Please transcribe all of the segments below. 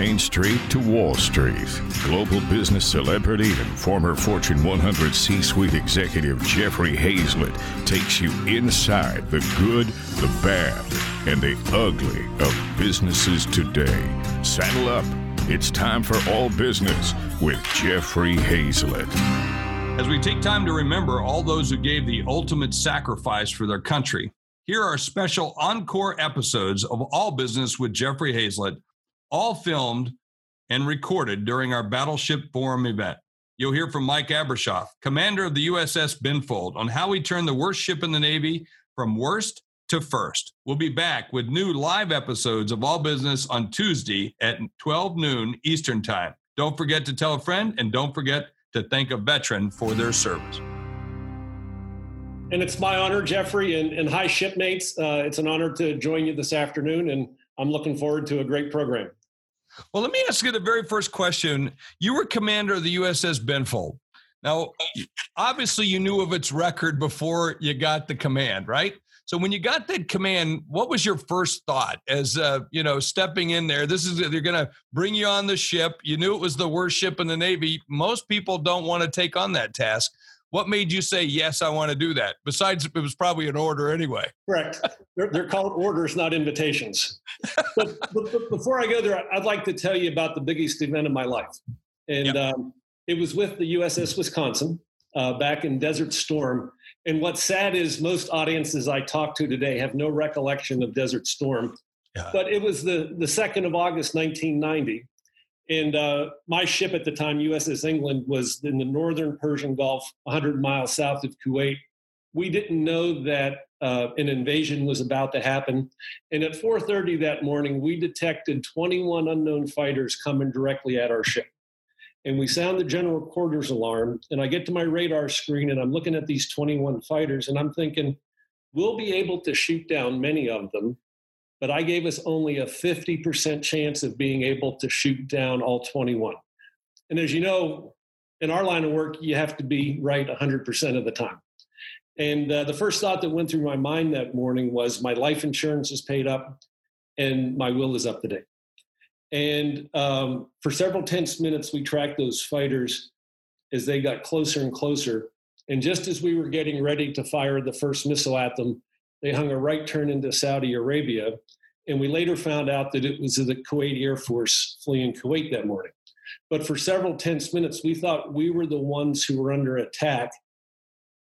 Main Street to Wall Street, global business celebrity and former Fortune 100 C-Suite executive Jeffrey Hazlett takes you inside the good, the bad, and the ugly of businesses today. Saddle up. It's time for All Business with Jeffrey Hazlett. As we take time to remember all those who gave the ultimate sacrifice for their country, here are special encore episodes of All Business with Jeffrey Hazlett, all filmed and recorded during our Battleship Forum event. You'll hear from Mike Abrashoff, commander of the USS Benfold, on how he turned the worst ship in the Navy from worst to first. We'll be back with new live episodes of All Business on Tuesday at 12 noon Eastern Time. Don't forget to tell a friend, and don't forget to thank a veteran for their service. And it's my honor, Jeffrey, and hi, shipmates. It's an honor to join you this afternoon, and I'm looking forward to a great program. Well, let me ask you the very first question. You were commander of the USS Benfold. Now, obviously, you knew of its record before you got the command, right? So when you got that command, what was your first thought as, stepping in there? They're going to bring you on the ship. You knew it was the worst ship in the Navy. Most people don't want to take on that task. What made you say, yes, I want to do that? Besides, it was probably an order anyway. Correct. They're called orders, not invitations. But before I go there, I'd like to tell you about the biggest event of my life. And it was with the USS Wisconsin back in Desert Storm. And what's sad is most audiences I talk to today have no recollection of Desert Storm. Yeah. But it was the 2nd of August, 1990. And my ship at the time, USS England, was in the northern Persian Gulf, 100 miles south of Kuwait. We didn't know that an invasion was about to happen. And at 4:30 that morning, we detected 21 unknown fighters coming directly at our ship. And we sound the general quarters alarm, and I get to my radar screen, and I'm looking at these 21 fighters, and I'm thinking, we'll be able to shoot down many of them, but I gave us only a 50% chance of being able to shoot down all 21. And as you know, in our line of work, you have to be right 100% of the time. And the first thought that went through my mind that morning was, my life insurance is paid up, and my will is up to date. And for several tense minutes, we tracked those fighters as they got closer and closer. And just as we were getting ready to fire the first missile at them, they hung a right turn into Saudi Arabia. And we later found out that it was the Kuwaiti Air Force fleeing Kuwait that morning. But for several tense minutes, we thought we were the ones who were under attack.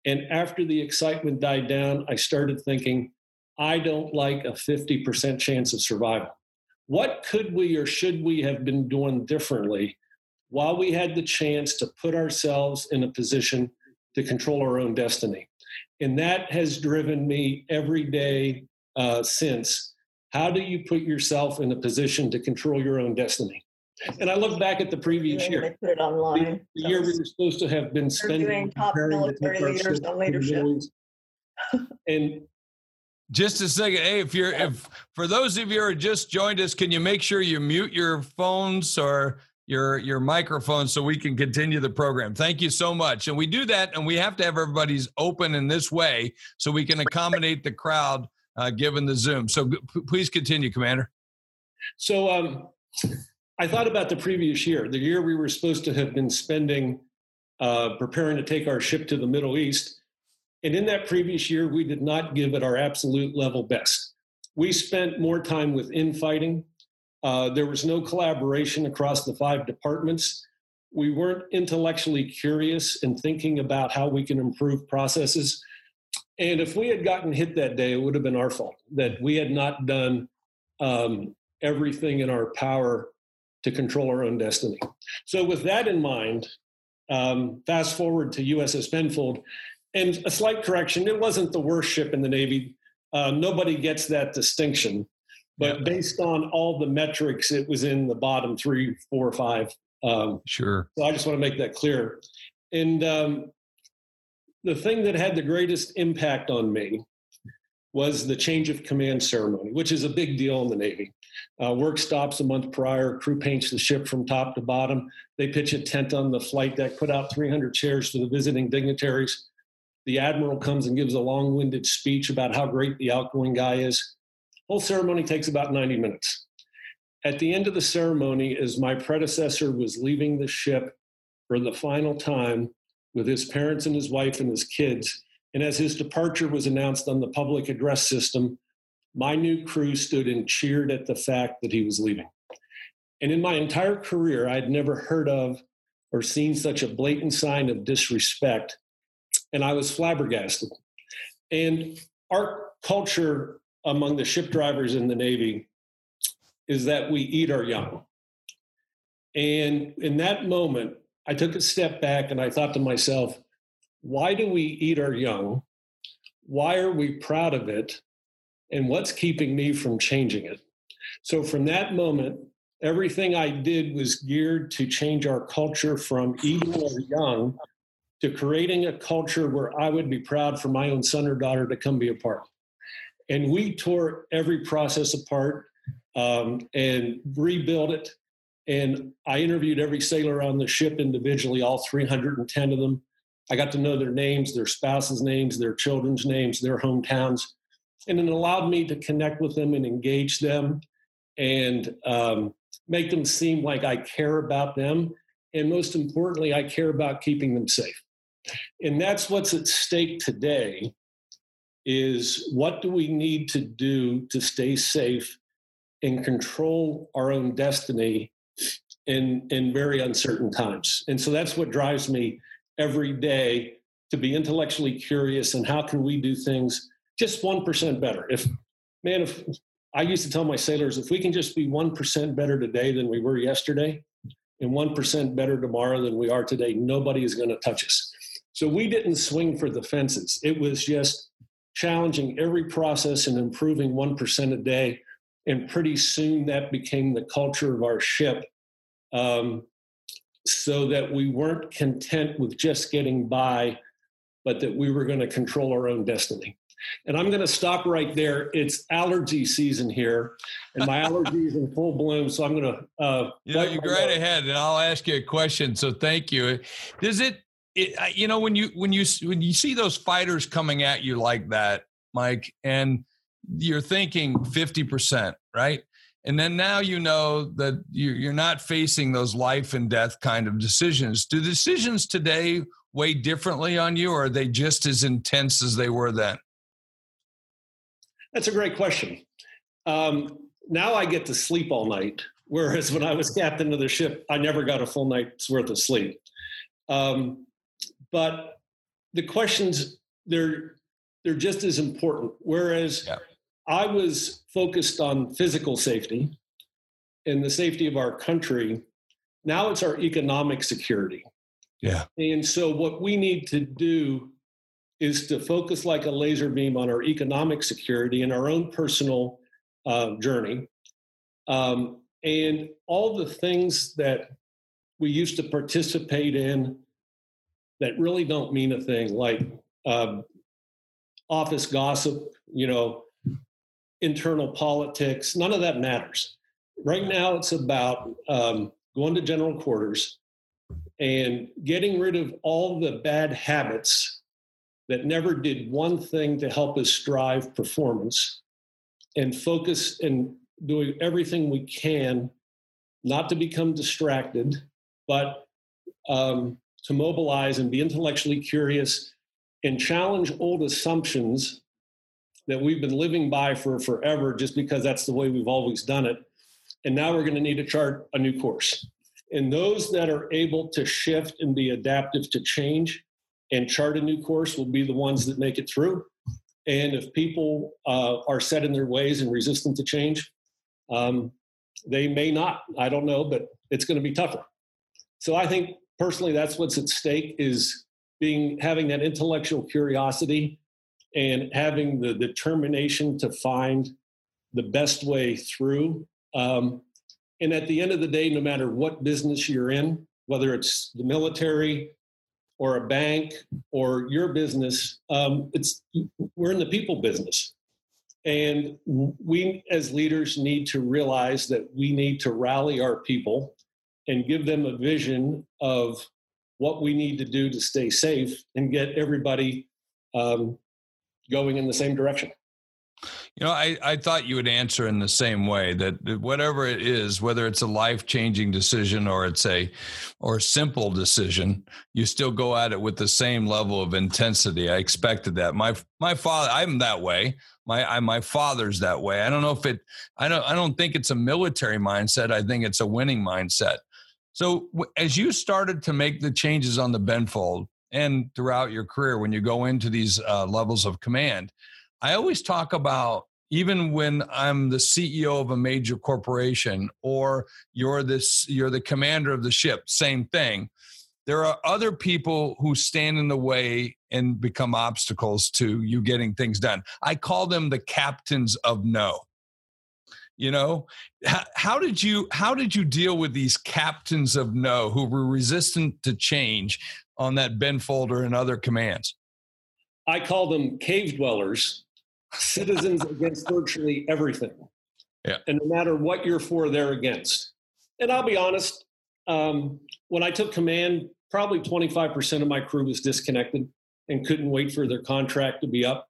And after the excitement died down, I started thinking, I don't like a 50% chance of survival. What could we or should we have been doing differently while we had the chance to put ourselves in a position to control our own destiny? And that has driven me every day since. How do you put yourself in a position to control your own destiny? And I look back at the previous year, the year we were supposed to have been spending top military leaders on leadership. And just a second. Hey, if for those of you who are just joined us, can you make sure you mute your phones or your microphones so we can continue the program? Thank you so much. And we do that, and we have to have everybody's open in this way so we can accommodate the crowd given the Zoom. So please continue, Commander. So I thought about the previous year, the year we were supposed to have been spending preparing to take our ship to the Middle East. And in that previous year, we did not give it our absolute level best. We spent more time with infighting. There was no collaboration across the 5 departments. We weren't intellectually curious in thinking about how we can improve processes. And if we had gotten hit that day, it would have been our fault that we had not done everything in our power to control our own destiny. So with that in mind, fast forward to USS Benfold. And a slight correction, it wasn't the worst ship in the Navy. Nobody gets that distinction. But based on all the metrics, it was in the bottom 3, 4, 5. Sure. So I just want to make that clear. And the thing that had the greatest impact on me was the change of command ceremony, which is a big deal in the Navy. Work stops a month prior, crew paints the ship from top to bottom. They pitch a tent on the flight deck, put out 300 chairs for the visiting dignitaries. The admiral comes and gives a long-winded speech about how great the outgoing guy is. Whole ceremony takes about 90 minutes. At the end of the ceremony, as my predecessor was leaving the ship for the final time with his parents and his wife and his kids, and as his departure was announced on the public address system, my new crew stood and cheered at the fact that he was leaving. And in my entire career, I'd never heard of or seen such a blatant sign of disrespect, and I was flabbergasted. And our culture among the ship drivers in the Navy is that we eat our young. And in that moment, I took a step back and I thought to myself, why do we eat our young? Why are we proud of it? And what's keeping me from changing it? So from that moment, everything I did was geared to change our culture from eating our young to creating a culture where I would be proud for my own son or daughter to come be a part. And we tore every process apart and rebuilt it. And I interviewed every sailor on the ship individually, all 310 of them. I got to know their names, their spouses' names, their children's names, their hometowns. And it allowed me to connect with them and engage them and make them seem like I care about them. And most importantly, I care about keeping them safe. And that's what's at stake today, is what do we need to do to stay safe and control our own destiny in very uncertain times. And so that's what drives me every day, to be intellectually curious and how can we do things just 1% better. If I used to tell my sailors, if we can just be 1% better today than we were yesterday and 1% better tomorrow than we are today, nobody is going to touch us. So we didn't swing for the fences. It was just challenging every process and improving 1% a day. And pretty soon that became the culture of our ship, so that we weren't content with just getting by, but that we were going to control our own destiny. And I'm going to stop right there. It's allergy season here, and my allergies in full bloom. So I'm going to. You're right ahead, and I'll ask you a question. So thank you. Does it you know, when you see those fighters coming at you like that, Mike, and you're thinking 50%, right? And then now you know that you're not facing those life and death kind of decisions. Do decisions today weigh differently on you, or are they just as intense as they were then? That's a great question. Now I get to sleep all night, whereas when I was captain of the ship, I never got a full night's worth of sleep. But the questions, they're just as important, whereas I was focused on physical safety and the safety of our country. Now it's our economic security. Yeah. And so what we need to do is to focus like a laser beam on our economic security and our own personal journey. And all the things that we used to participate in that really don't mean a thing, like office gossip, internal politics, none of that matters. Right now it's about going to general quarters and getting rid of all the bad habits that never did one thing to help us drive performance, and focus and doing everything we can not to become distracted, but to mobilize and be intellectually curious and challenge old assumptions that we've been living by for forever, just because that's the way we've always done it. And now we're going to need to chart a new course. And those that are able to shift and be adaptive to change and chart a new course will be the ones that make it through. And if people are set in their ways and resistant to change, they may not. I don't know, but it's going to be tougher. So I think personally that's what's at stake, is having that intellectual curiosity and having the determination to find the best way through. And at the end of the day, no matter what business you're in, whether it's the military or a bank or your business, we're in the people business. And we as leaders need to realize that we need to rally our people and give them a vision of what we need to do to stay safe and get everybody going in the same direction. You know, I thought you would answer in the same way, that whatever it is, whether it's a life-changing decision or it's a simple decision, you still go at it with the same level of intensity. I expected that. My father, I'm that way. My father's that way. I don't know if it. I don't think it's a military mindset. I think it's a winning mindset. So as you started to make the changes on the Benfold and throughout your career, when you go into these levels of command, I always talk about, even when I'm the CEO of a major corporation, or you're the commander of the ship, same thing. There are other people who stand in the way and become obstacles to you getting things done. I call them the captains of no. You know, how did you deal with these captains of no who were resistant to change on that Benfold and other commands? I call them cave dwellers, citizens against virtually everything. Yeah. And no matter what you're for, they're against. And I'll be honest, when I took command, probably 25% of my crew was disconnected and couldn't wait for their contract to be up.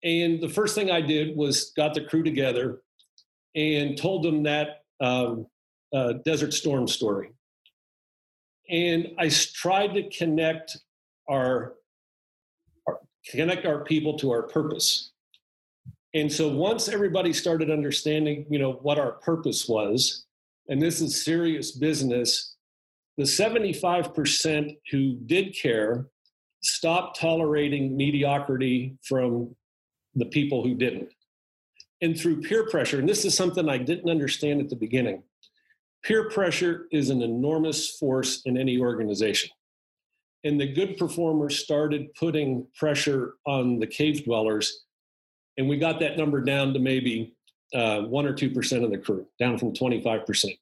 And the first thing I did was got the crew together and told them that Desert Storm story. And I tried to connect our people to our purpose. And so once everybody started understanding, you know, what our purpose was, and this is serious business, the 75% who did care stopped tolerating mediocrity from the people who didn't. And through peer pressure, and this is something I didn't understand at the beginning, peer pressure is an enormous force in any organization. And the good performers started putting pressure on the cave dwellers. And we got that number down to maybe 1 or 2% of the crew, down from 25%.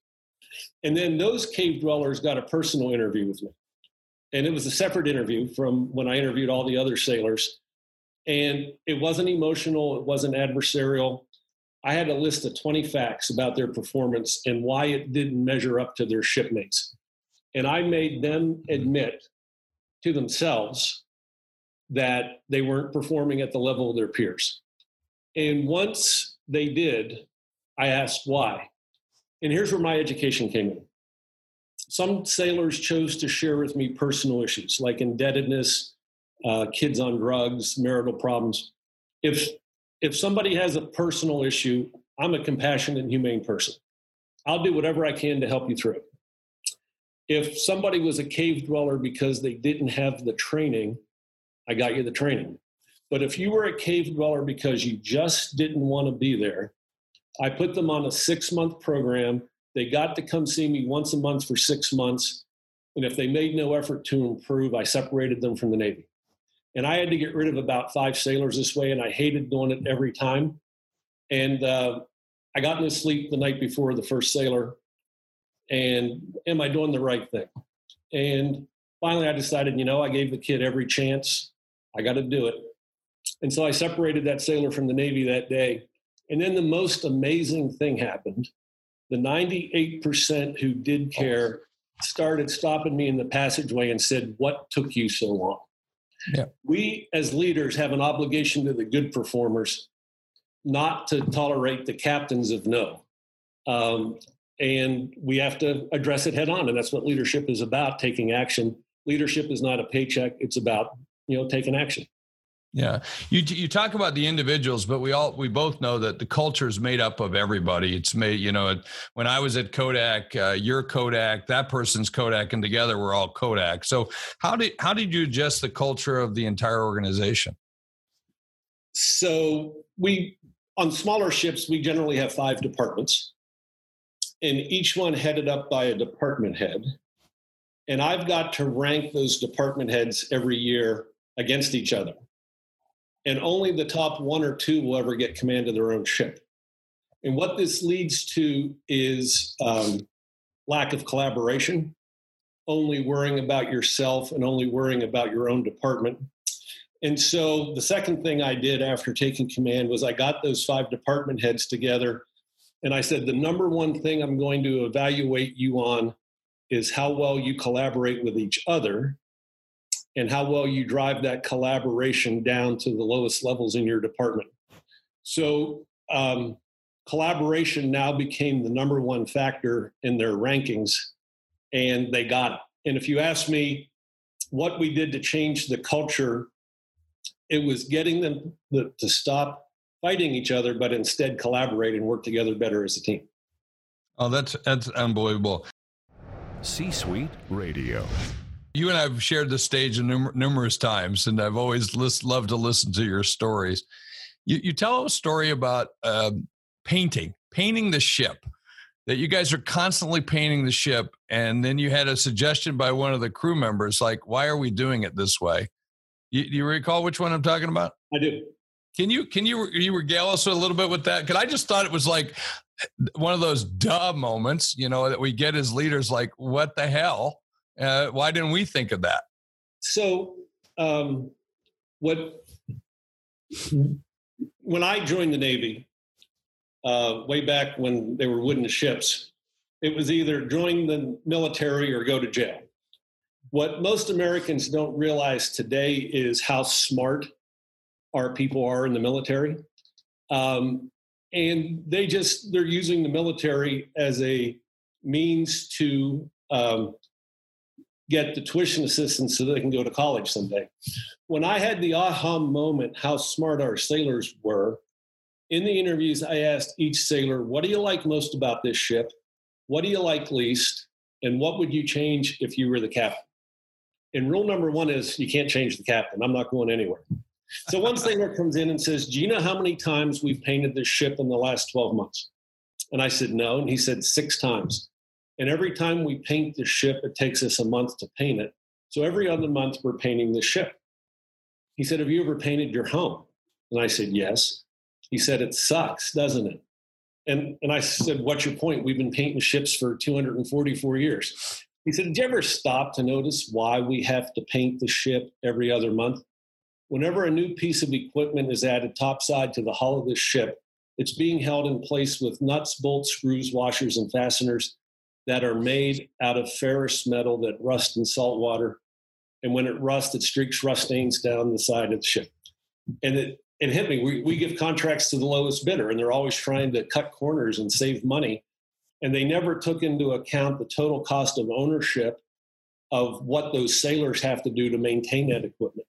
And then those cave dwellers got a personal interview with me. And it was a separate interview from when I interviewed all the other sailors. And it wasn't emotional. It wasn't adversarial. I had a list of 20 facts about their performance and why it didn't measure up to their shipmates. And I made them admit to themselves that they weren't performing at the level of their peers. And once they did, I asked why. And here's where my education came in. Some sailors chose to share with me personal issues like indebtedness, kids on drugs, marital problems. If somebody has a personal issue, I'm a compassionate and humane person. I'll do whatever I can to help you through it. If somebody was a cave dweller because they didn't have the training, I got you the training. But if you were a cave dweller because you just didn't want to be there, I put them on a 6-month program. They got to come see me once a month for 6 months. And if they made no effort to improve, I separated them from the Navy. And I had to get rid of about 5 sailors this way, and I hated doing it every time. And I got no sleep the night before the first sailor. And am I doing the right thing? And finally I decided, you know, I gave the kid every chance. I got to do it. And so I separated that sailor from the Navy that day. And then the most amazing thing happened. The 98% who did care started stopping me in the passageway and said, what took you so long? Yeah. We as leaders have an obligation to the good performers not to tolerate the captains of no. And we have to address it head on. And that's what leadership is about, taking action. Leadership is not a paycheck. It's about, you know, taking action. Yeah. You talk about the individuals, but we both know that the culture is made up of everybody. It's made, you know, when I was at Kodak, your Kodak, that person's Kodak, and together we're all Kodak. So how did you adjust the culture of the entire organization? So on smaller ships, we generally have 5 departments. And each one headed up by a department head. And I've got to rank those department heads every year against each other. And only the top 1 or 2 will ever get command of their own ship. And what this leads to is lack of collaboration, only worrying about yourself and only worrying about your own department. And so the second thing I did after taking command was I got those 5 department heads together. And I said, the number one thing I'm going to evaluate you on is how well you collaborate with each other and how well you drive that collaboration down to the lowest levels in your department. So collaboration now became the number one factor in their rankings, and they got it. And if you ask me what we did to change the culture, it was getting them to stop fighting each other, but instead collaborate and work together better as a team. Oh, that's unbelievable. C-Suite Radio. You and I have shared the stage numerous times, and I've always loved to listen to your stories. You tell a story about painting the ship, that you guys are constantly painting the ship, and then you had a suggestion by one of the crew members, like, why are we doing it this way? Do you recall which one I'm talking about? I do. Can you regale us a little bit with that? Because I just thought it was like one of those duh moments, you know, that we get as leaders, like, what the hell? Why didn't we think of that? So when I joined the Navy, way back when they were wooden ships, it was either join the military or go to jail. What most Americans don't realize today is how smart our people are in the military. And they're using the military as a means to get the tuition assistance so they can go to college someday. When I had the aha moment how smart our sailors were, in the interviews I asked each sailor, what do you like most about this ship? What do you like least? And what would you change if you were the captain? And rule number one is you can't change the captain. I'm not going anywhere. So one sailor comes in and says, do you know how many times we've painted this ship in the last 12 months? And I said, no. And he said, 6 times. And every time we paint the ship, it takes us a month to paint it. So every other month we're painting the ship. He said, have you ever painted your home? And I said, yes. He said, it sucks, doesn't it? And I said, what's your point? We've been painting ships for 244 years. He said, did you ever stop to notice why we have to paint the ship every other month? Whenever a new piece of equipment is added topside to the hull of the ship, it's being held in place with nuts, bolts, screws, washers, and fasteners that are made out of ferrous metal that rust in salt water. And when it rusts, it streaks rust stains down the side of the ship. And it hit me. We give contracts to the lowest bidder, and they're always trying to cut corners and save money. And they never took into account the total cost of ownership of what those sailors have to do to maintain that equipment.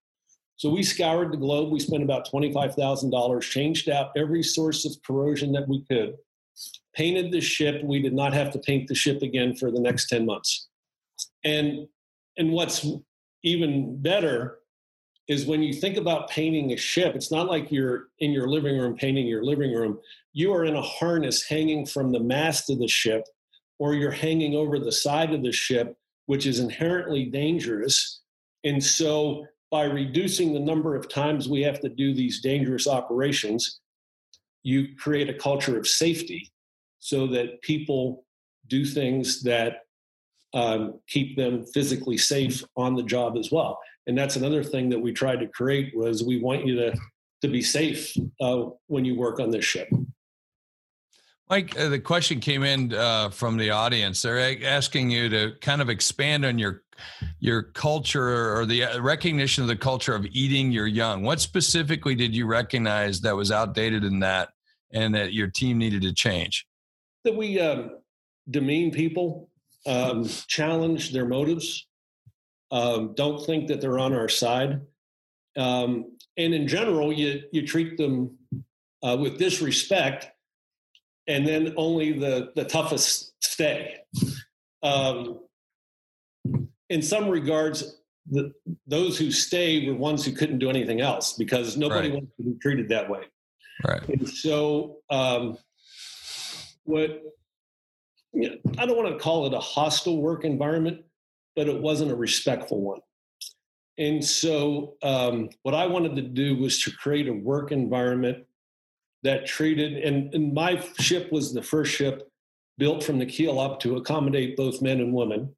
So we scoured the globe. We spent about $25,000, changed out every source of corrosion that we could, painted the ship. We did not have to paint the ship again for the next 10 months. And what's even better is when you think about painting a ship, it's not like you're in your living room painting your living room. You are in a harness hanging from the mast of the ship, or you're hanging over the side of the ship, which is inherently dangerous. And so by reducing the number of times we have to do these dangerous operations, you create a culture of safety so that people do things that keep them physically safe on the job as well. And that's another thing that we tried to create was we want you to be safe when you work on this ship. Mike, the question came in from the audience. They're asking you to kind of expand on your culture or the recognition of the culture of eating your young. What specifically did you recognize that was outdated in that and that your team needed to change? That we demean people, challenge their motives. Don't think that they're on our side. And in general, you treat them with disrespect, and then only the toughest stay. In some regards, those who stay were ones who couldn't do anything else because nobody wants to be treated that way. Right. And so I don't want to call it a hostile work environment, but it wasn't a respectful one. And so what I wanted to do was to create a work environment that treated, and my ship was the first ship built from the keel up to accommodate both men and women.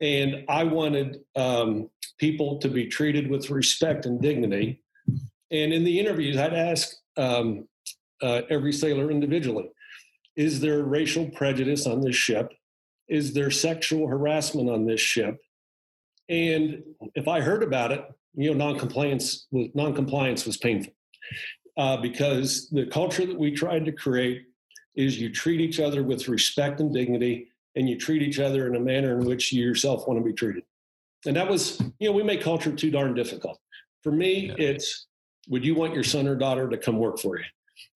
And I wanted people to be treated with respect and dignity. And in the interviews, I'd ask every sailor individually, is there racial prejudice on this ship? Is there sexual harassment on this ship? And if I heard about it, you know, noncompliance was painful because the culture that we tried to create is you treat each other with respect and dignity, and you treat each other in a manner in which you yourself want to be treated. And that was, you know, we make culture too darn difficult. For me, it's, would you want your son or daughter to come work for you?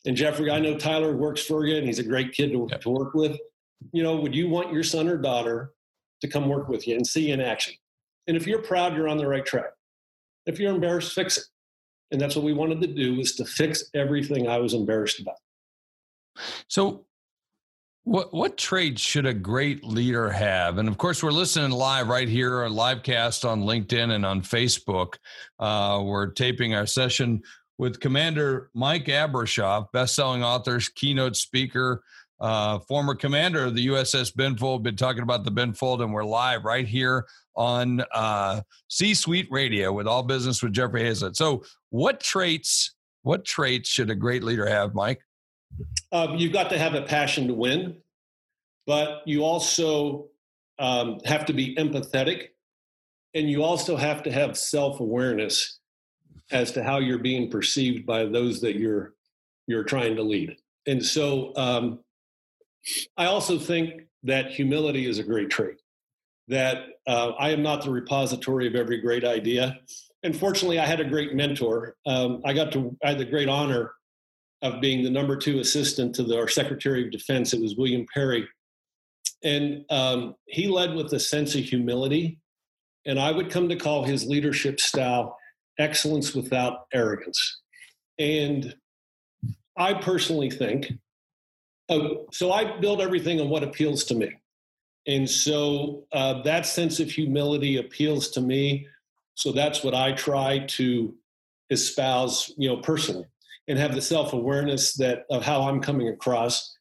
And Jeffrey, I know Tyler works for you, and he's a great kid to work with. You know, would you want your son or daughter to come work with you and see you in action? And if you're proud, you're on the right track. If you're embarrassed, fix it. And that's what we wanted to do, was to fix everything I was embarrassed about. So what traits should a great leader have? And of course, we're listening live right here, a live cast on LinkedIn and on Facebook. We're taping our session with Commander Mike Abrashoff, best-selling author, keynote speaker, former commander of the USS Benfold. Been talking about the Benfold, and we're live right here on C-Suite Radio with All Business with Jeffrey Hazlett. So what traits should a great leader have, Mike? You've got to have a passion to win, but you also have to be empathetic, and you also have to have self-awareness as to how you're being perceived by those that you're trying to lead. And so I also think that humility is a great trait, that I am not the repository of every great idea. And fortunately, I had a great mentor. I had the great honor of being the number 2 assistant to our Secretary of Defense. It was William Perry. And he led with a sense of humility. And I would come to call his leadership style excellence without arrogance. And I personally think, so I build everything on what appeals to me. And so that sense of humility appeals to me. So that's what I try to espouse, you know, personally, and have the self-awareness that of how I'm coming across.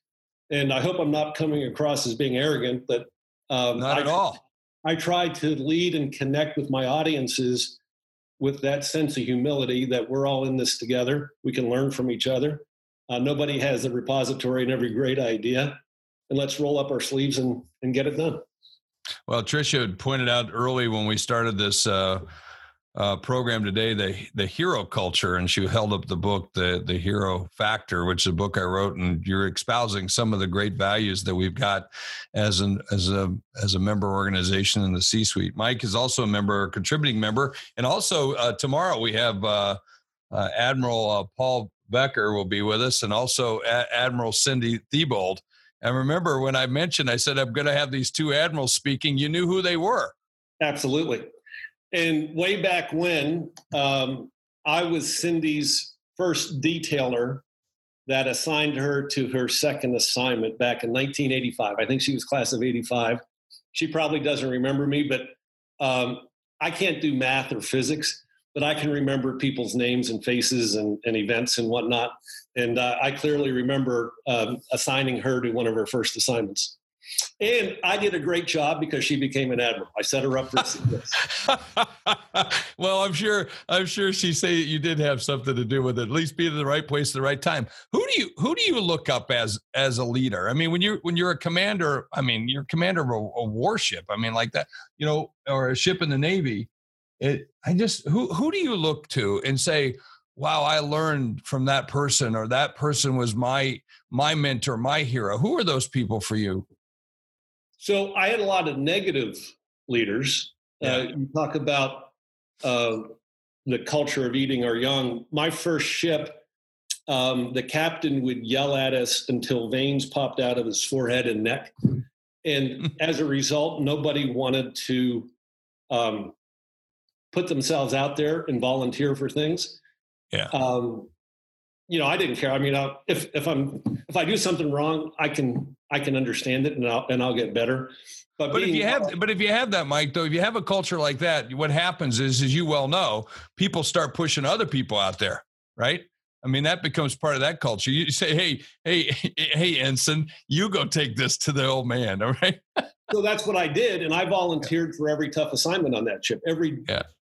And I hope I'm not coming across as being arrogant, but not at all. I try to lead and connect with my audiences with that sense of humility that we're all in this together. We can learn from each other. Nobody has a repository in every great idea. And let's roll up our sleeves and get it done. Well, Tricia had pointed out early when we started this program today, the hero culture, and she held up the book, The Hero Factor, which is a book I wrote, and you're espousing some of the great values that we've got as a member organization in the C-suite. Mike is also a member, a contributing member, and also tomorrow we have Admiral Paul Becker will be with us, and also Admiral Cindy Thibault. And remember when I mentioned, I said, I'm going to have these 2 admirals speaking, you knew who they were. Absolutely. And way back when, I was Cindy's first detailer that assigned her to her second assignment back in 1985. I think she was class of 85. She probably doesn't remember me, but I can't do math or physics, but I can remember people's names and faces and events and whatnot. And I clearly remember assigning her to one of her first assignments. And I did a great job because she became an admiral. I set her up for success. Well, I'm sure she say you did have something to do with it. At least be in the right place at the right time. Who do you look up as a leader? I mean, when you're a commander, I mean, you're commander of a warship. I mean, like that, you know, or a ship in the Navy. Who do you look to and say, wow, I learned from that person, or that person was my mentor, my hero? Who are those people for you? So I had a lot of negative leaders. Yeah. You talk about the culture of eating our young. My first ship, the captain would yell at us until veins popped out of his forehead and neck. And as a result, nobody wanted to put themselves out there and volunteer for things. Yeah. You know, I didn't care. I mean, if I do something wrong, I can understand it, and I'll get better. But if you have that, Mike, though, if you have a culture like that, what happens is, as you well know, people start pushing other people out there, right? I mean, that becomes part of that culture. You say, hey, ensign, you go take this to the old man, all right? So that's what I did, and I volunteered for every tough assignment on that ship.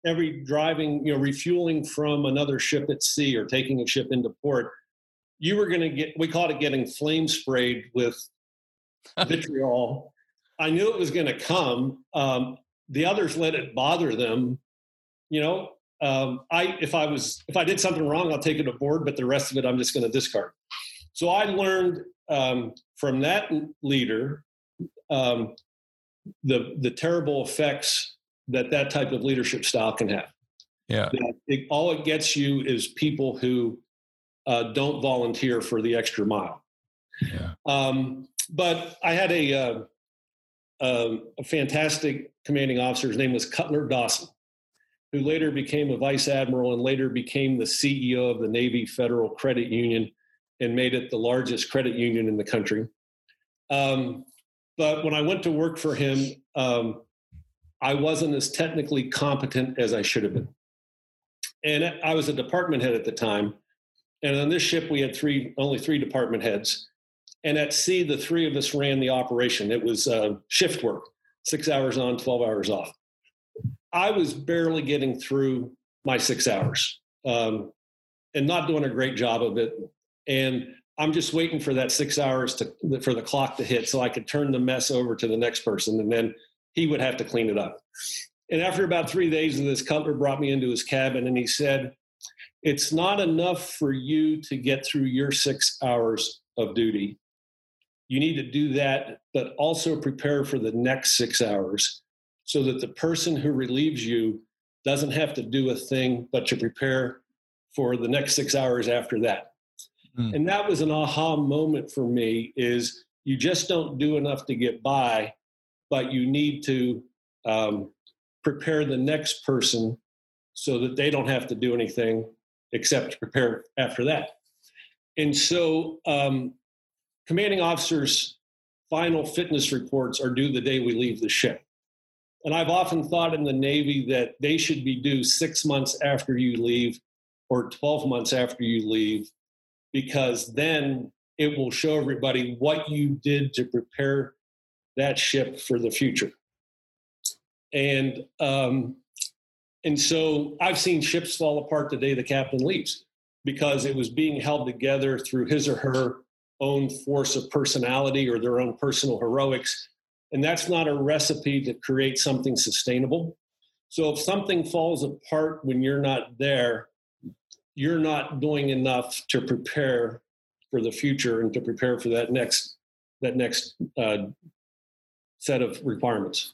Every driving, you know, refueling from another ship at sea or taking a ship into port, you were going to get, we called it getting flame sprayed with vitriol. I knew it was going to come. the others let it bother them. You know, if I did something wrong, I'll take it aboard, but the rest of it, I'm just going to discard. So I learned from that leader the terrible effects that type of leadership style can have. Yeah. All it gets you is people who don't volunteer for the extra mile. Yeah. But I had a fantastic commanding officer. His name was Cutler Dawson, who later became a vice admiral and later became the CEO of the Navy Federal Credit Union and made it the largest credit union in the country. But when I went to work for him, I wasn't as technically competent as I should have been. And I was a department head at the time. And on this ship, we had only three department heads. And at sea, the three of us ran the operation. It was shift work, 6 hours on, 12 hours off. I was barely getting through my 6 hours and not doing a great job of it. And I'm just waiting for that 6 hours for the clock to hit so I could turn the mess over to the next person. And then he would have to clean it up. And after about 3 days of this, Cutler brought me into his cabin and he said, "It's not enough for you to get through your 6 hours of duty. You need to do that, but also prepare for the next 6 hours so that the person who relieves you doesn't have to do a thing but to prepare for the next 6 hours after that." Mm. And that was an aha moment for me, is you just don't do enough to get by, but you need to prepare the next person so that they don't have to do anything except to prepare after that. And so commanding officers' final fitness reports are due the day we leave the ship. And I've often thought in the Navy that they should be due 6 months after you leave or 12 months after you leave, because then it will show everybody what you did to prepare that ship for the future. And so I've seen ships fall apart the day the captain leaves, because it was being held together through his or her own force of personality or their own personal heroics. And that's not a recipe to create something sustainable. So if something falls apart when you're not there, you're not doing enough to prepare for the future and to prepare for that next set of requirements.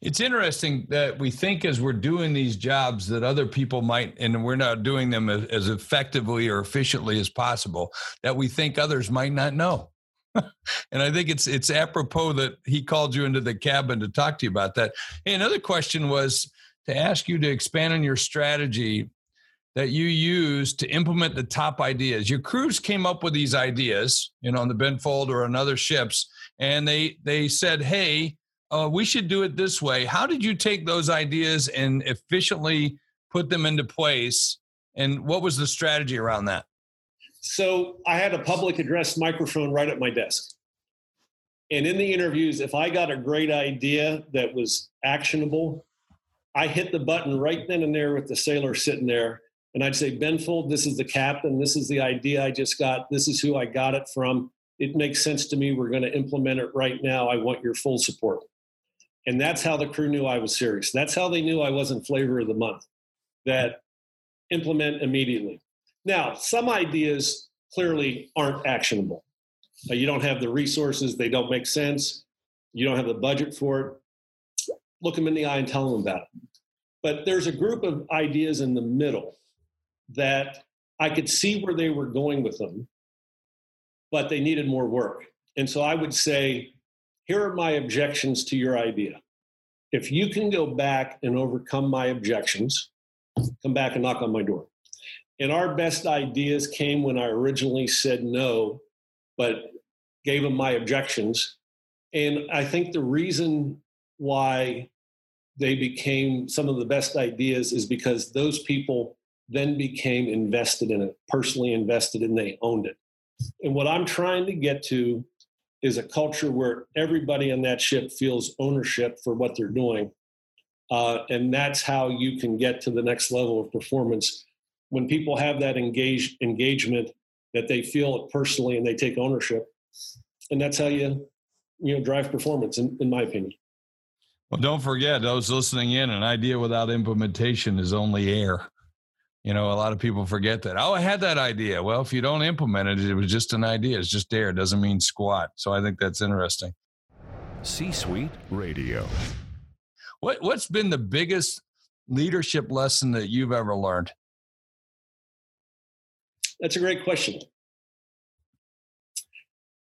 It's interesting that we think as we're doing these jobs that other people might, and we're not doing them as effectively or efficiently as possible, that we think others might not know. And I think it's apropos that he called you into the cabin to talk to you about that. Hey, another question was to ask you to expand on your strategy that you use to implement the top ideas. Your crews came up with these ideas, on the Benfold or on other ships, and they said, "Hey, we should do it this way." How did you take those ideas and efficiently put them into place? And what was the strategy around that? So I had a public address microphone right at my desk. And in the interviews, if I got a great idea that was actionable, I hit the button right then and there with the sailor sitting there. And I'd say, "Benfold, this is the captain. This is the idea I just got. This is who I got it from. It makes sense to me. We're going to implement it right now. I want your full support." And that's how the crew knew I was serious. That's how they knew I wasn't flavor of the month. That implement immediately. Now, some ideas clearly aren't actionable. You don't have the resources. They don't make sense. You don't have the budget for it. Look them in the eye and tell them about it. But there's a group of ideas in the middle that I could see where they were going with them, but they needed more work. And so I would say, "Here are my objections to your idea. If you can go back and overcome my objections, come back and knock on my door." And our best ideas came when I originally said no, but gave them my objections. And I think the reason why they became some of the best ideas is because those people then became invested in it, personally invested, and they owned it. And what I'm trying to get to is a culture where everybody on that ship feels ownership for what they're doing. And that's how you can get to the next level of performance. When people have that engagement, that they feel it personally and they take ownership. And that's how you drive performance, in my opinion. Well, don't forget, those listening in, an idea without implementation is only air. You know, a lot of people forget that. Oh, I had that idea. Well, if you don't implement it, it was just an idea. It's just air. It doesn't mean squat. So I think that's interesting. C-Suite Radio. What's been the biggest leadership lesson that you've ever learned? That's a great question.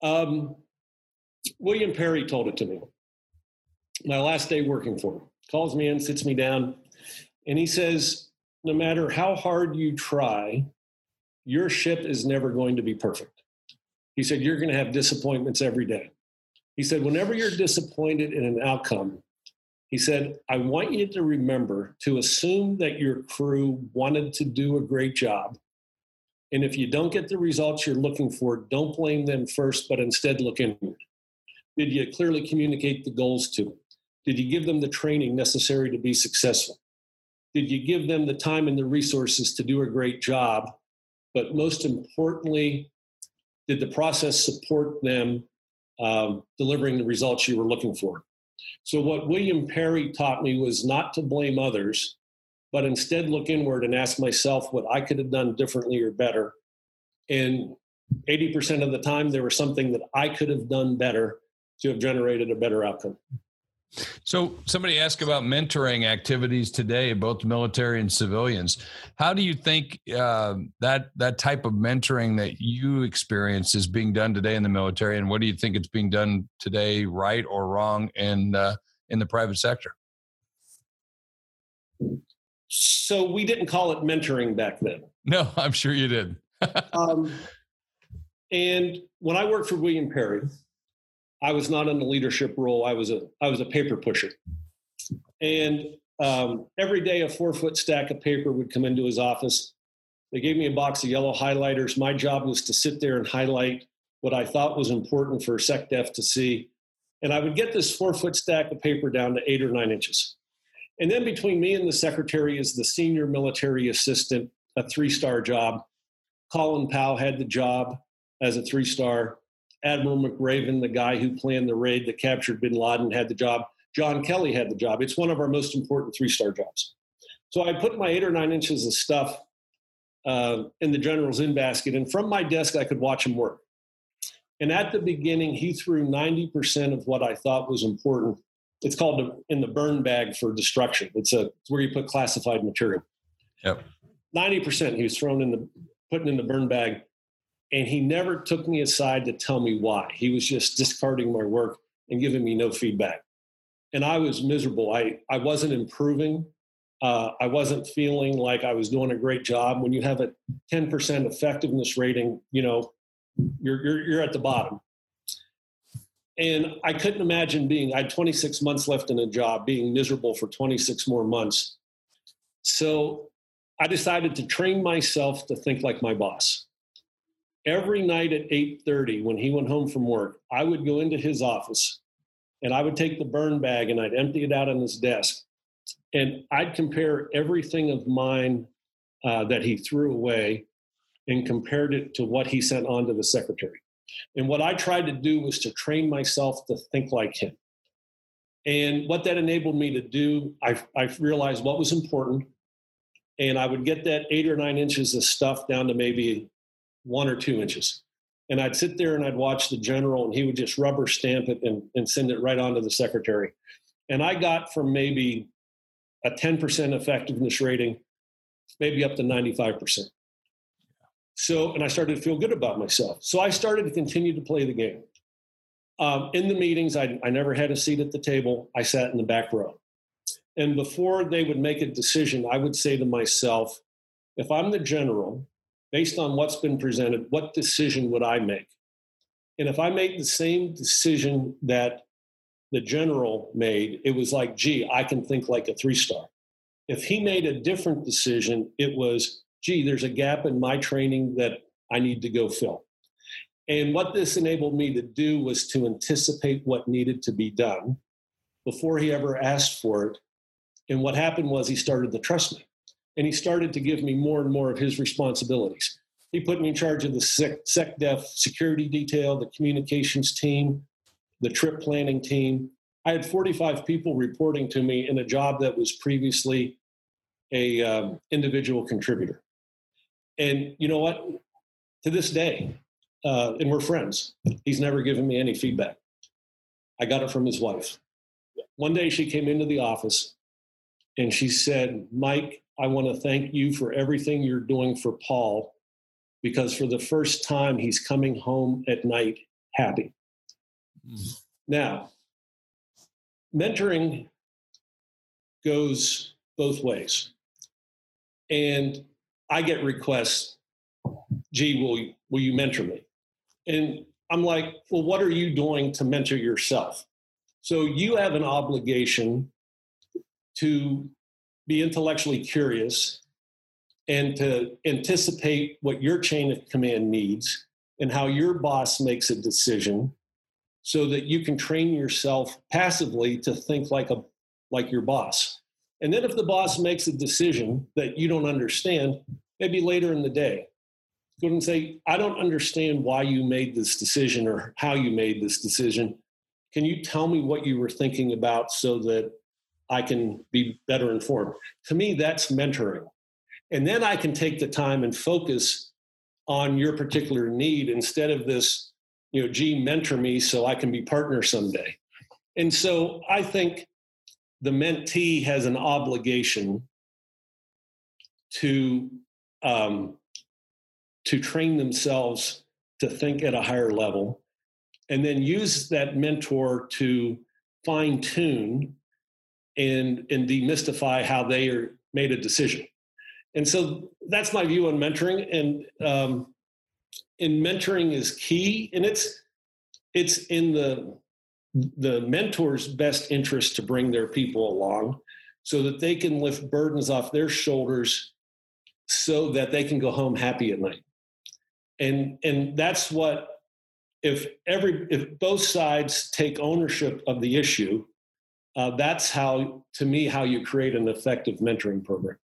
William Perry told it to me. My last day working for him. Calls me in, sits me down, and he says, no matter how hard you try, your ship is never going to be perfect. He said, you're going to have disappointments every day. He said, whenever you're disappointed in an outcome, he said, I want you to remember to assume that your crew wanted to do a great job. And if you don't get the results you're looking for, don't blame them first, but instead look inward. Did you clearly communicate the goals to them? Did you give them the training necessary to be successful? Did you give them the time and the resources to do a great job? But most importantly, did the process support them delivering the results you were looking for? So what William Perry taught me was not to blame others, but instead look inward and ask myself what I could have done differently or better. And 80% of the time, there was something that I could have done better to have generated a better outcome. So somebody asked about mentoring activities today, both military and civilians. How do you think that type of mentoring that you experience is being done today in the military? And what do you think it's being done today, right or wrong, in the private sector? So we didn't call it mentoring back then. No, I'm sure you did. And when I worked for William Perry, I was not in a leadership role. I was a paper pusher. And every day a 4-foot stack of paper would come into his office. They gave me a box of yellow highlighters. My job was to sit there and highlight what I thought was important for SecDef to see. And I would get this 4-foot stack of paper down to 8 or 9 inches. And then between me and the secretary is the senior military assistant, a 3-star job. Colin Powell had the job as a 3-star. Admiral McRaven, the guy who planned the raid that captured bin Laden, had the job. John Kelly had the job. It's one of our most important 3-star jobs. So I put my 8 or 9 inches of stuff in the general's in basket, and from my desk, I could watch him work. And at the beginning, he threw 90% of what I thought was important. It's called in the burn bag for destruction. It's where you put classified material. Yep. 90% he was putting in the burn bag. And he never took me aside to tell me why. He was just discarding my work and giving me no feedback. And I was miserable. I wasn't improving. I wasn't feeling like I was doing a great job. When you have a 10% effectiveness rating, you know, you're at the bottom. And I couldn't imagine I had 26 months left in a job, being miserable for 26 more months. So I decided to train myself to think like my boss. Every night at 8:30, when he went home from work, I would go into his office and I would take the burn bag and I'd empty it out on his desk. And I'd compare everything of mine that he threw away and compared it to what he sent on to the secretary. And what I tried to do was to train myself to think like him. And what that enabled me to do, I realized what was important. And I would get that 8 or 9 inches of stuff down to maybe 1 or 2 inches. And I'd sit there and I'd watch the general, and he would just rubber stamp it and send it right on to the secretary. And I got from maybe a 10% effectiveness rating, maybe up to 95%. So, and I started to feel good about myself. So I started to continue to play the game. In the meetings, I never had a seat at the table. I sat in the back row. And before they would make a decision, I would say to myself, if I'm the general, based on what's been presented, what decision would I make? And if I made the same decision that the general made, it was like, gee, I can think like a 3-star. If he made a different decision, it was, gee, there's a gap in my training that I need to go fill. And what this enabled me to do was to anticipate what needed to be done before he ever asked for it. And what happened was he started to trust me. And he started to give me more and more of his responsibilities. He put me in charge of the SecDef security detail, the communications team, the trip planning team. I had 45 people reporting to me in a job that was previously a individual contributor. And you know what? To this day, and we're friends, he's never given me any feedback. I got it from his wife. One day she came into the office and she said, "Mike, I want to thank you for everything you're doing for Paul, because for the first time, he's coming home at night happy." Mm. Now, mentoring goes both ways. And I get requests, "Gee, will you mentor me?" And I'm like, well, what are you doing to mentor yourself? So you have an obligation to be intellectually curious and to anticipate what your chain of command needs and how your boss makes a decision, so that you can train yourself passively to think like your boss. And then if the boss makes a decision that you don't understand, maybe later in the day, go and say, "I don't understand why you made this decision or how you made this decision. Can you tell me what you were thinking about so that I can be better informed?" To me, that's mentoring. And then I can take the time and focus on your particular need instead of this, you know, "Gee, mentor me so I can be partner someday." And so I think the mentee has an obligation to train themselves to think at a higher level, and then use that mentor to fine-tune and demystify how they are made a decision. And so that's my view on mentoring. And mentoring is key, and it's in the mentor's best interest to bring their people along so that they can lift burdens off their shoulders so that they can go home happy at night. And that's what, if both sides take ownership of the issue, that's how, to me, how you create an effective mentoring program.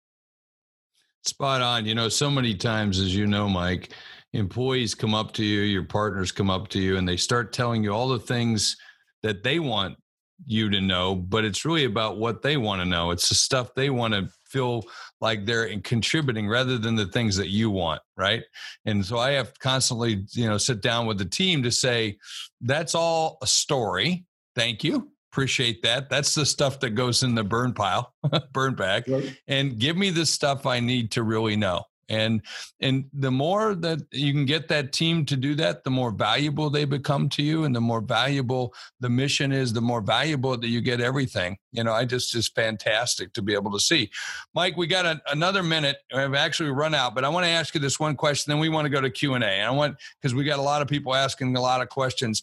Spot on. You know, so many times, as you know, Mike, employees come up to you, your partners come up to you, and they start telling you all the things that they want you to know, but it's really about what they want to know. It's the stuff they want to feel like they're contributing rather than the things that you want, right? And so I have to constantly, you know, sit down with the team to say, that's all a story. Thank you. Appreciate that. That's the stuff that goes in the burn pile, burn bag, right. And give me the stuff I need to really know. And the more that you can get that team to do that, the more valuable they become to you, and the more valuable the mission is, the more valuable that you get everything. You know, I just is fantastic to be able to see. Mike, we got another minute. I've actually run out, but I want to ask you this one question. Then we want to go to Q&A. And because we got a lot of people asking a lot of questions.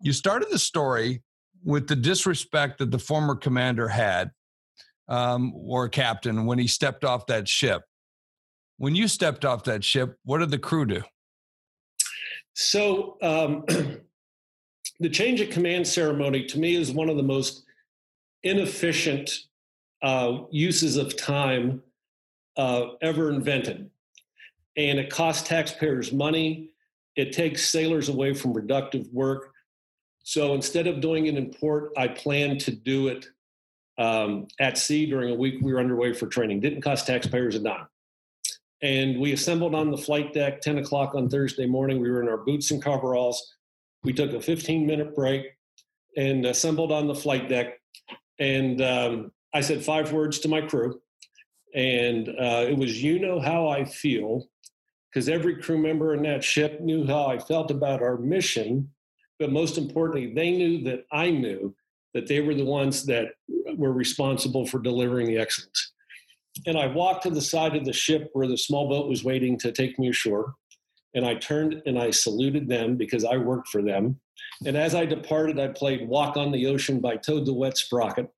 You started the story with the disrespect that the former commander had, or captain, when he stepped off that ship. When you stepped off that ship, what did the crew do? So the change of command ceremony, to me, is one of the most inefficient uses of time ever invented. And it costs taxpayers money. It takes sailors away from productive work. So instead of doing it in port, I planned to do it at sea during a week we were underway for training. Didn't cost taxpayers a dime. And we assembled on the flight deck, 10 o'clock on Thursday morning. We were in our boots and coveralls. We took a 15-minute break and assembled on the flight deck. And I said 5 words to my crew. And it was, "You know how I feel," because every crew member in that ship knew how I felt about our mission. But most importantly, they knew that I knew that they were the ones that were responsible for delivering the excellence. And I walked to the side of the ship where the small boat was waiting to take me ashore. And I turned and I saluted them because I worked for them. And as I departed, I played "Walk on the Ocean" by Toad the Wet Sprocket.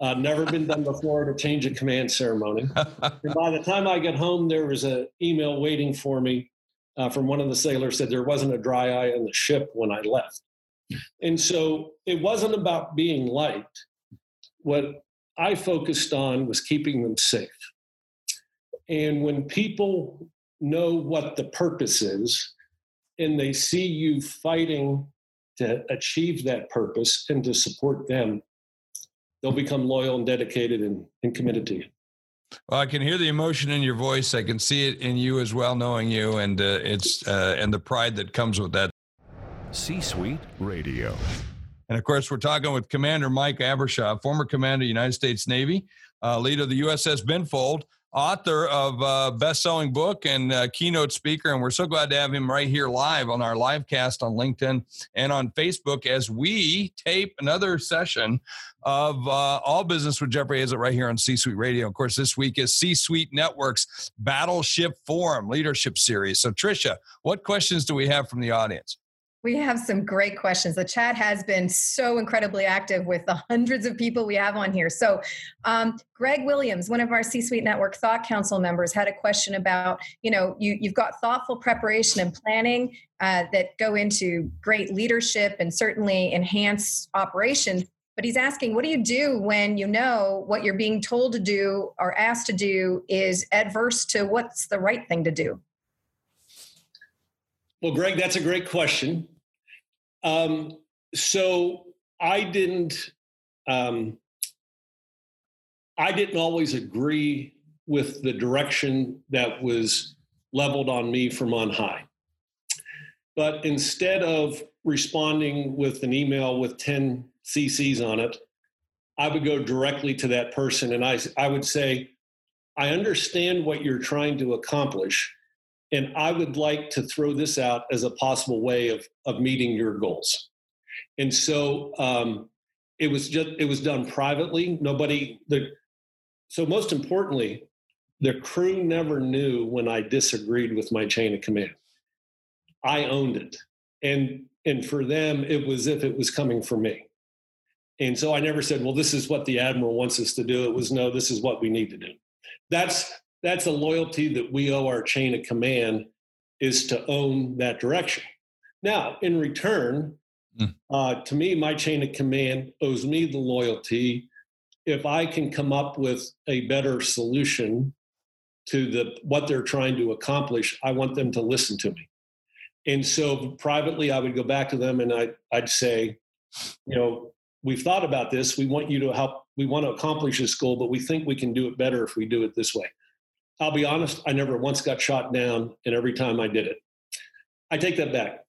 Never been done before at a change of command ceremony. And by the time I got home, there was an email waiting for me from one of the sailors that there wasn't a dry eye on the ship when I left. And so it wasn't about being liked. What I focused on was keeping them safe. And when people know what the purpose is and they see you fighting to achieve that purpose and to support them, they'll become loyal and dedicated and committed to you. Well, I can hear the emotion in your voice. I can see it in you as well, knowing you, and and the pride that comes with that. C-Suite Radio. And of course, we're talking with Commander Mike Abrashoff, former commander of the United States Navy, leader of the USS Benfold, author of a best-selling book and keynote speaker. And we're so glad to have him right here live on our live cast on LinkedIn and on Facebook as we tape another session of All Business with Jeffrey Hazlett right here on C-Suite Radio. Of course, this week is C-Suite Network's Battleship Forum Leadership Series. So, Tricia, what questions do we have from the audience? We have some great questions. The chat has been so incredibly active with the hundreds of people we have on here. So Greg Williams, one of our C-Suite Network Thought Council members, had a question about, you know, you've got thoughtful preparation and planning that go into great leadership and certainly enhance operations. But he's asking, what do you do when you know what you're being told to do or asked to do is adverse to what's the right thing to do? Well, Greg, that's a great question. So I didn't always agree with the direction that was leveled on me from on high. But instead of responding with an email with 10 CCs on it, I would go directly to that person and I would say, I understand what you're trying to accomplish, and I would like to throw this out as a possible way of meeting your goals. And so it was done privately. So most importantly, the crew never knew when I disagreed with my chain of command. I owned it. And for them, it was if it was coming from me. And so I never said, well, this is what the Admiral wants us to do. It was, no, this is what we need to do. That's a loyalty that we owe our chain of command, is to own that direction. Now, in return, to me, my chain of command owes me the loyalty if I can come up with a better solution to what they're trying to accomplish. I want them to listen to me. And so privately, I would go back to them and I'd say, you know, we've thought about this. We want you to help. We want to accomplish this goal, but we think we can do it better if we do it this way. I'll be honest, I never once got shot down, and every time I did it. I take that back.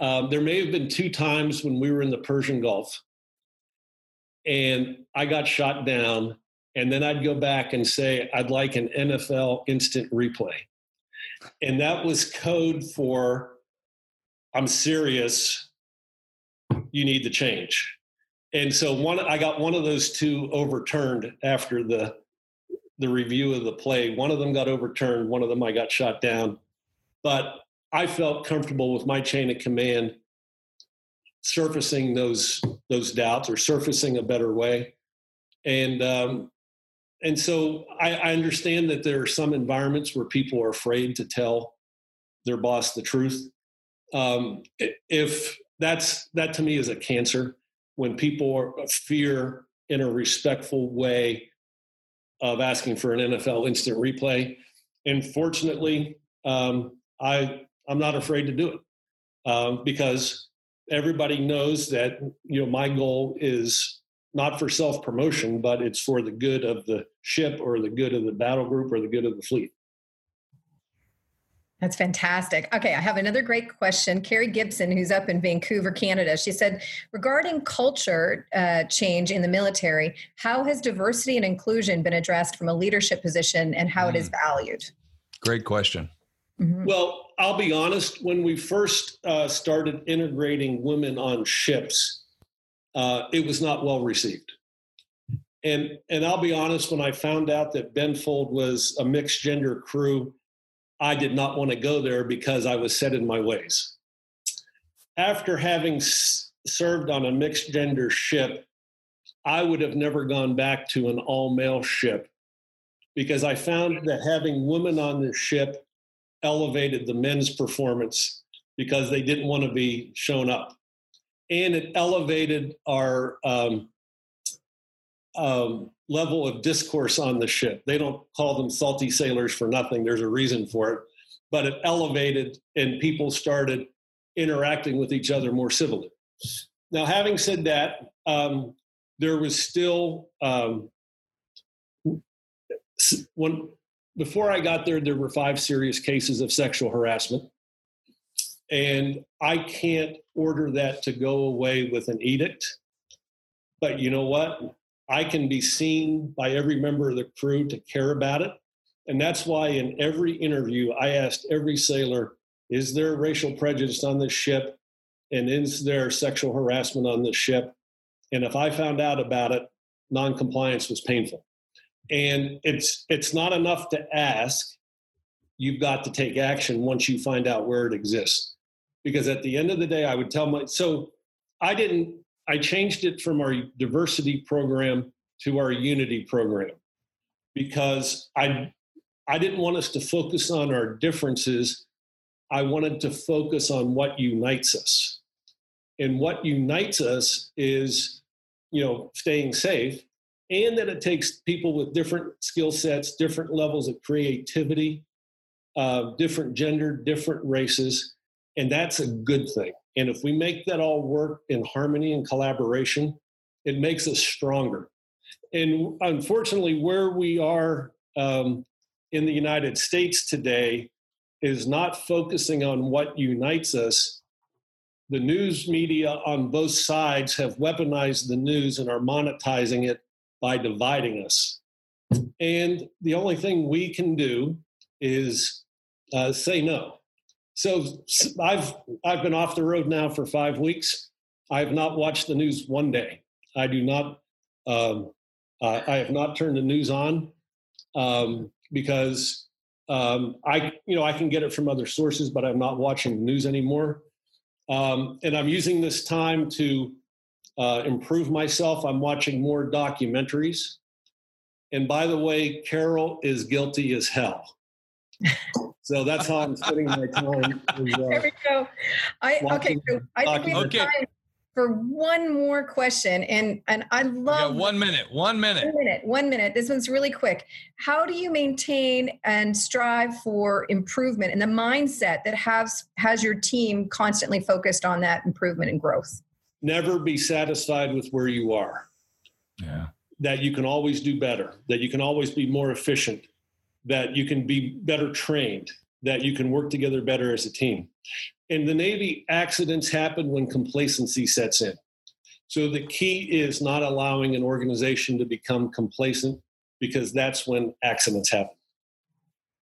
There may have been two times when we were in the Persian Gulf, and I got shot down, and then I'd go back and say, I'd like an NFL instant replay. And that was code for, I'm serious, you need to change. And so I got one of those two overturned after the review of the play. One of them got overturned. One of them I got shot down. But I felt comfortable with my chain of command surfacing those doubts or surfacing a better way. And so I understand that there are some environments where people are afraid to tell their boss the truth. If that to me is a cancer, when people fear in a respectful way of asking for an NFL instant replay. And fortunately, I'm not afraid to do it because everybody knows that, you know, my goal is not for self-promotion, but it's for the good of the ship or the good of the battle group or the good of the fleet. That's fantastic. Okay, I have another great question. Carrie Gibson, who's up in Vancouver, Canada, she said, regarding culture change in the military, how has diversity and inclusion been addressed from a leadership position and how it is valued? Great question. Mm-hmm. Well, I'll be honest, when we first started integrating women on ships, it was not well received. And I'll be honest, when I found out that Benfold was a mixed gender crew, I did not want to go there because I was set in my ways. After having served on a mixed gender ship, I would have never gone back to an all-male ship because I found that having women on the ship elevated the men's performance because they didn't want to be shown up. And it elevated our level of discourse on the ship. They don't call them salty sailors for nothing. There's a reason for it, but it elevated and people started interacting with each other more civilly. Now, having said that, there was still before I got there, there were 5 serious cases of sexual harassment. And I can't order that to go away with an edict. But you know what? I can be seen by every member of the crew to care about it. And that's why in every interview, I asked every sailor, is there racial prejudice on this ship? And is there sexual harassment on this ship? And if I found out about it, noncompliance was painful. And it's not enough to ask. You've got to take action once you find out where it exists. Because at the end of the day, I would tell I changed it from our diversity program to our unity program, because I didn't want us to focus on our differences. I wanted to focus on what unites us. And what unites us is, staying safe, and that it takes people with different skill sets, different levels of creativity, different gender, different races, and that's a good thing. And if we make that all work in harmony and collaboration, it makes us stronger. And unfortunately, where we are in the United States today is not focusing on what unites us. The news media on both sides have weaponized the news and are monetizing it by dividing us. And the only thing we can do is say no. So I've been off the road now for 5 weeks. I have not watched the news one day. I do not. I have not turned the news on because I can get it from other sources, but I'm not watching the news anymore. And I'm using this time to improve myself. I'm watching more documentaries. And by the way, Carol is guilty as hell. So that's how I'm spending my time. There we go. I think we have time for one more question. And I love... Yeah, 1 minute, 1 minute. 1 minute, 1 minute. This one's really quick. How do you maintain and strive for improvement and the mindset that has your team constantly focused on that improvement and growth? Never be satisfied with where you are. Yeah. That you can always do better, that you can always be more efficient, that you can be better trained, that you can work together better as a team. In the Navy, accidents happen when complacency sets in. So the key is not allowing an organization to become complacent, because that's when accidents happen.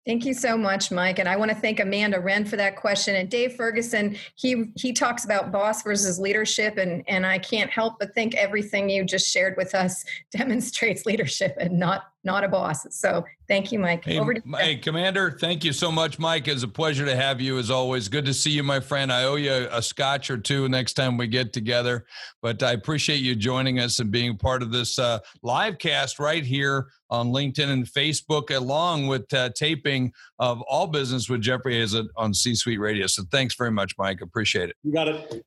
Thank you so much, Mike. And I want to thank Amanda Wren for that question. And Dave Ferguson, he talks about boss versus leadership. And I can't help but think everything you just shared with us demonstrates leadership and not a boss. So thank you, Mike. Hey, over to you. Hey, Commander, thank you so much, Mike. It's a pleasure to have you as always. Good to see you, my friend. I owe you a scotch or two next time we get together. But I appreciate you joining us and being part of this live cast right here on LinkedIn and Facebook, along with taping of All Business with Jeffrey Hazlett on C-Suite Radio. So thanks very much, Mike. Appreciate it. You got it.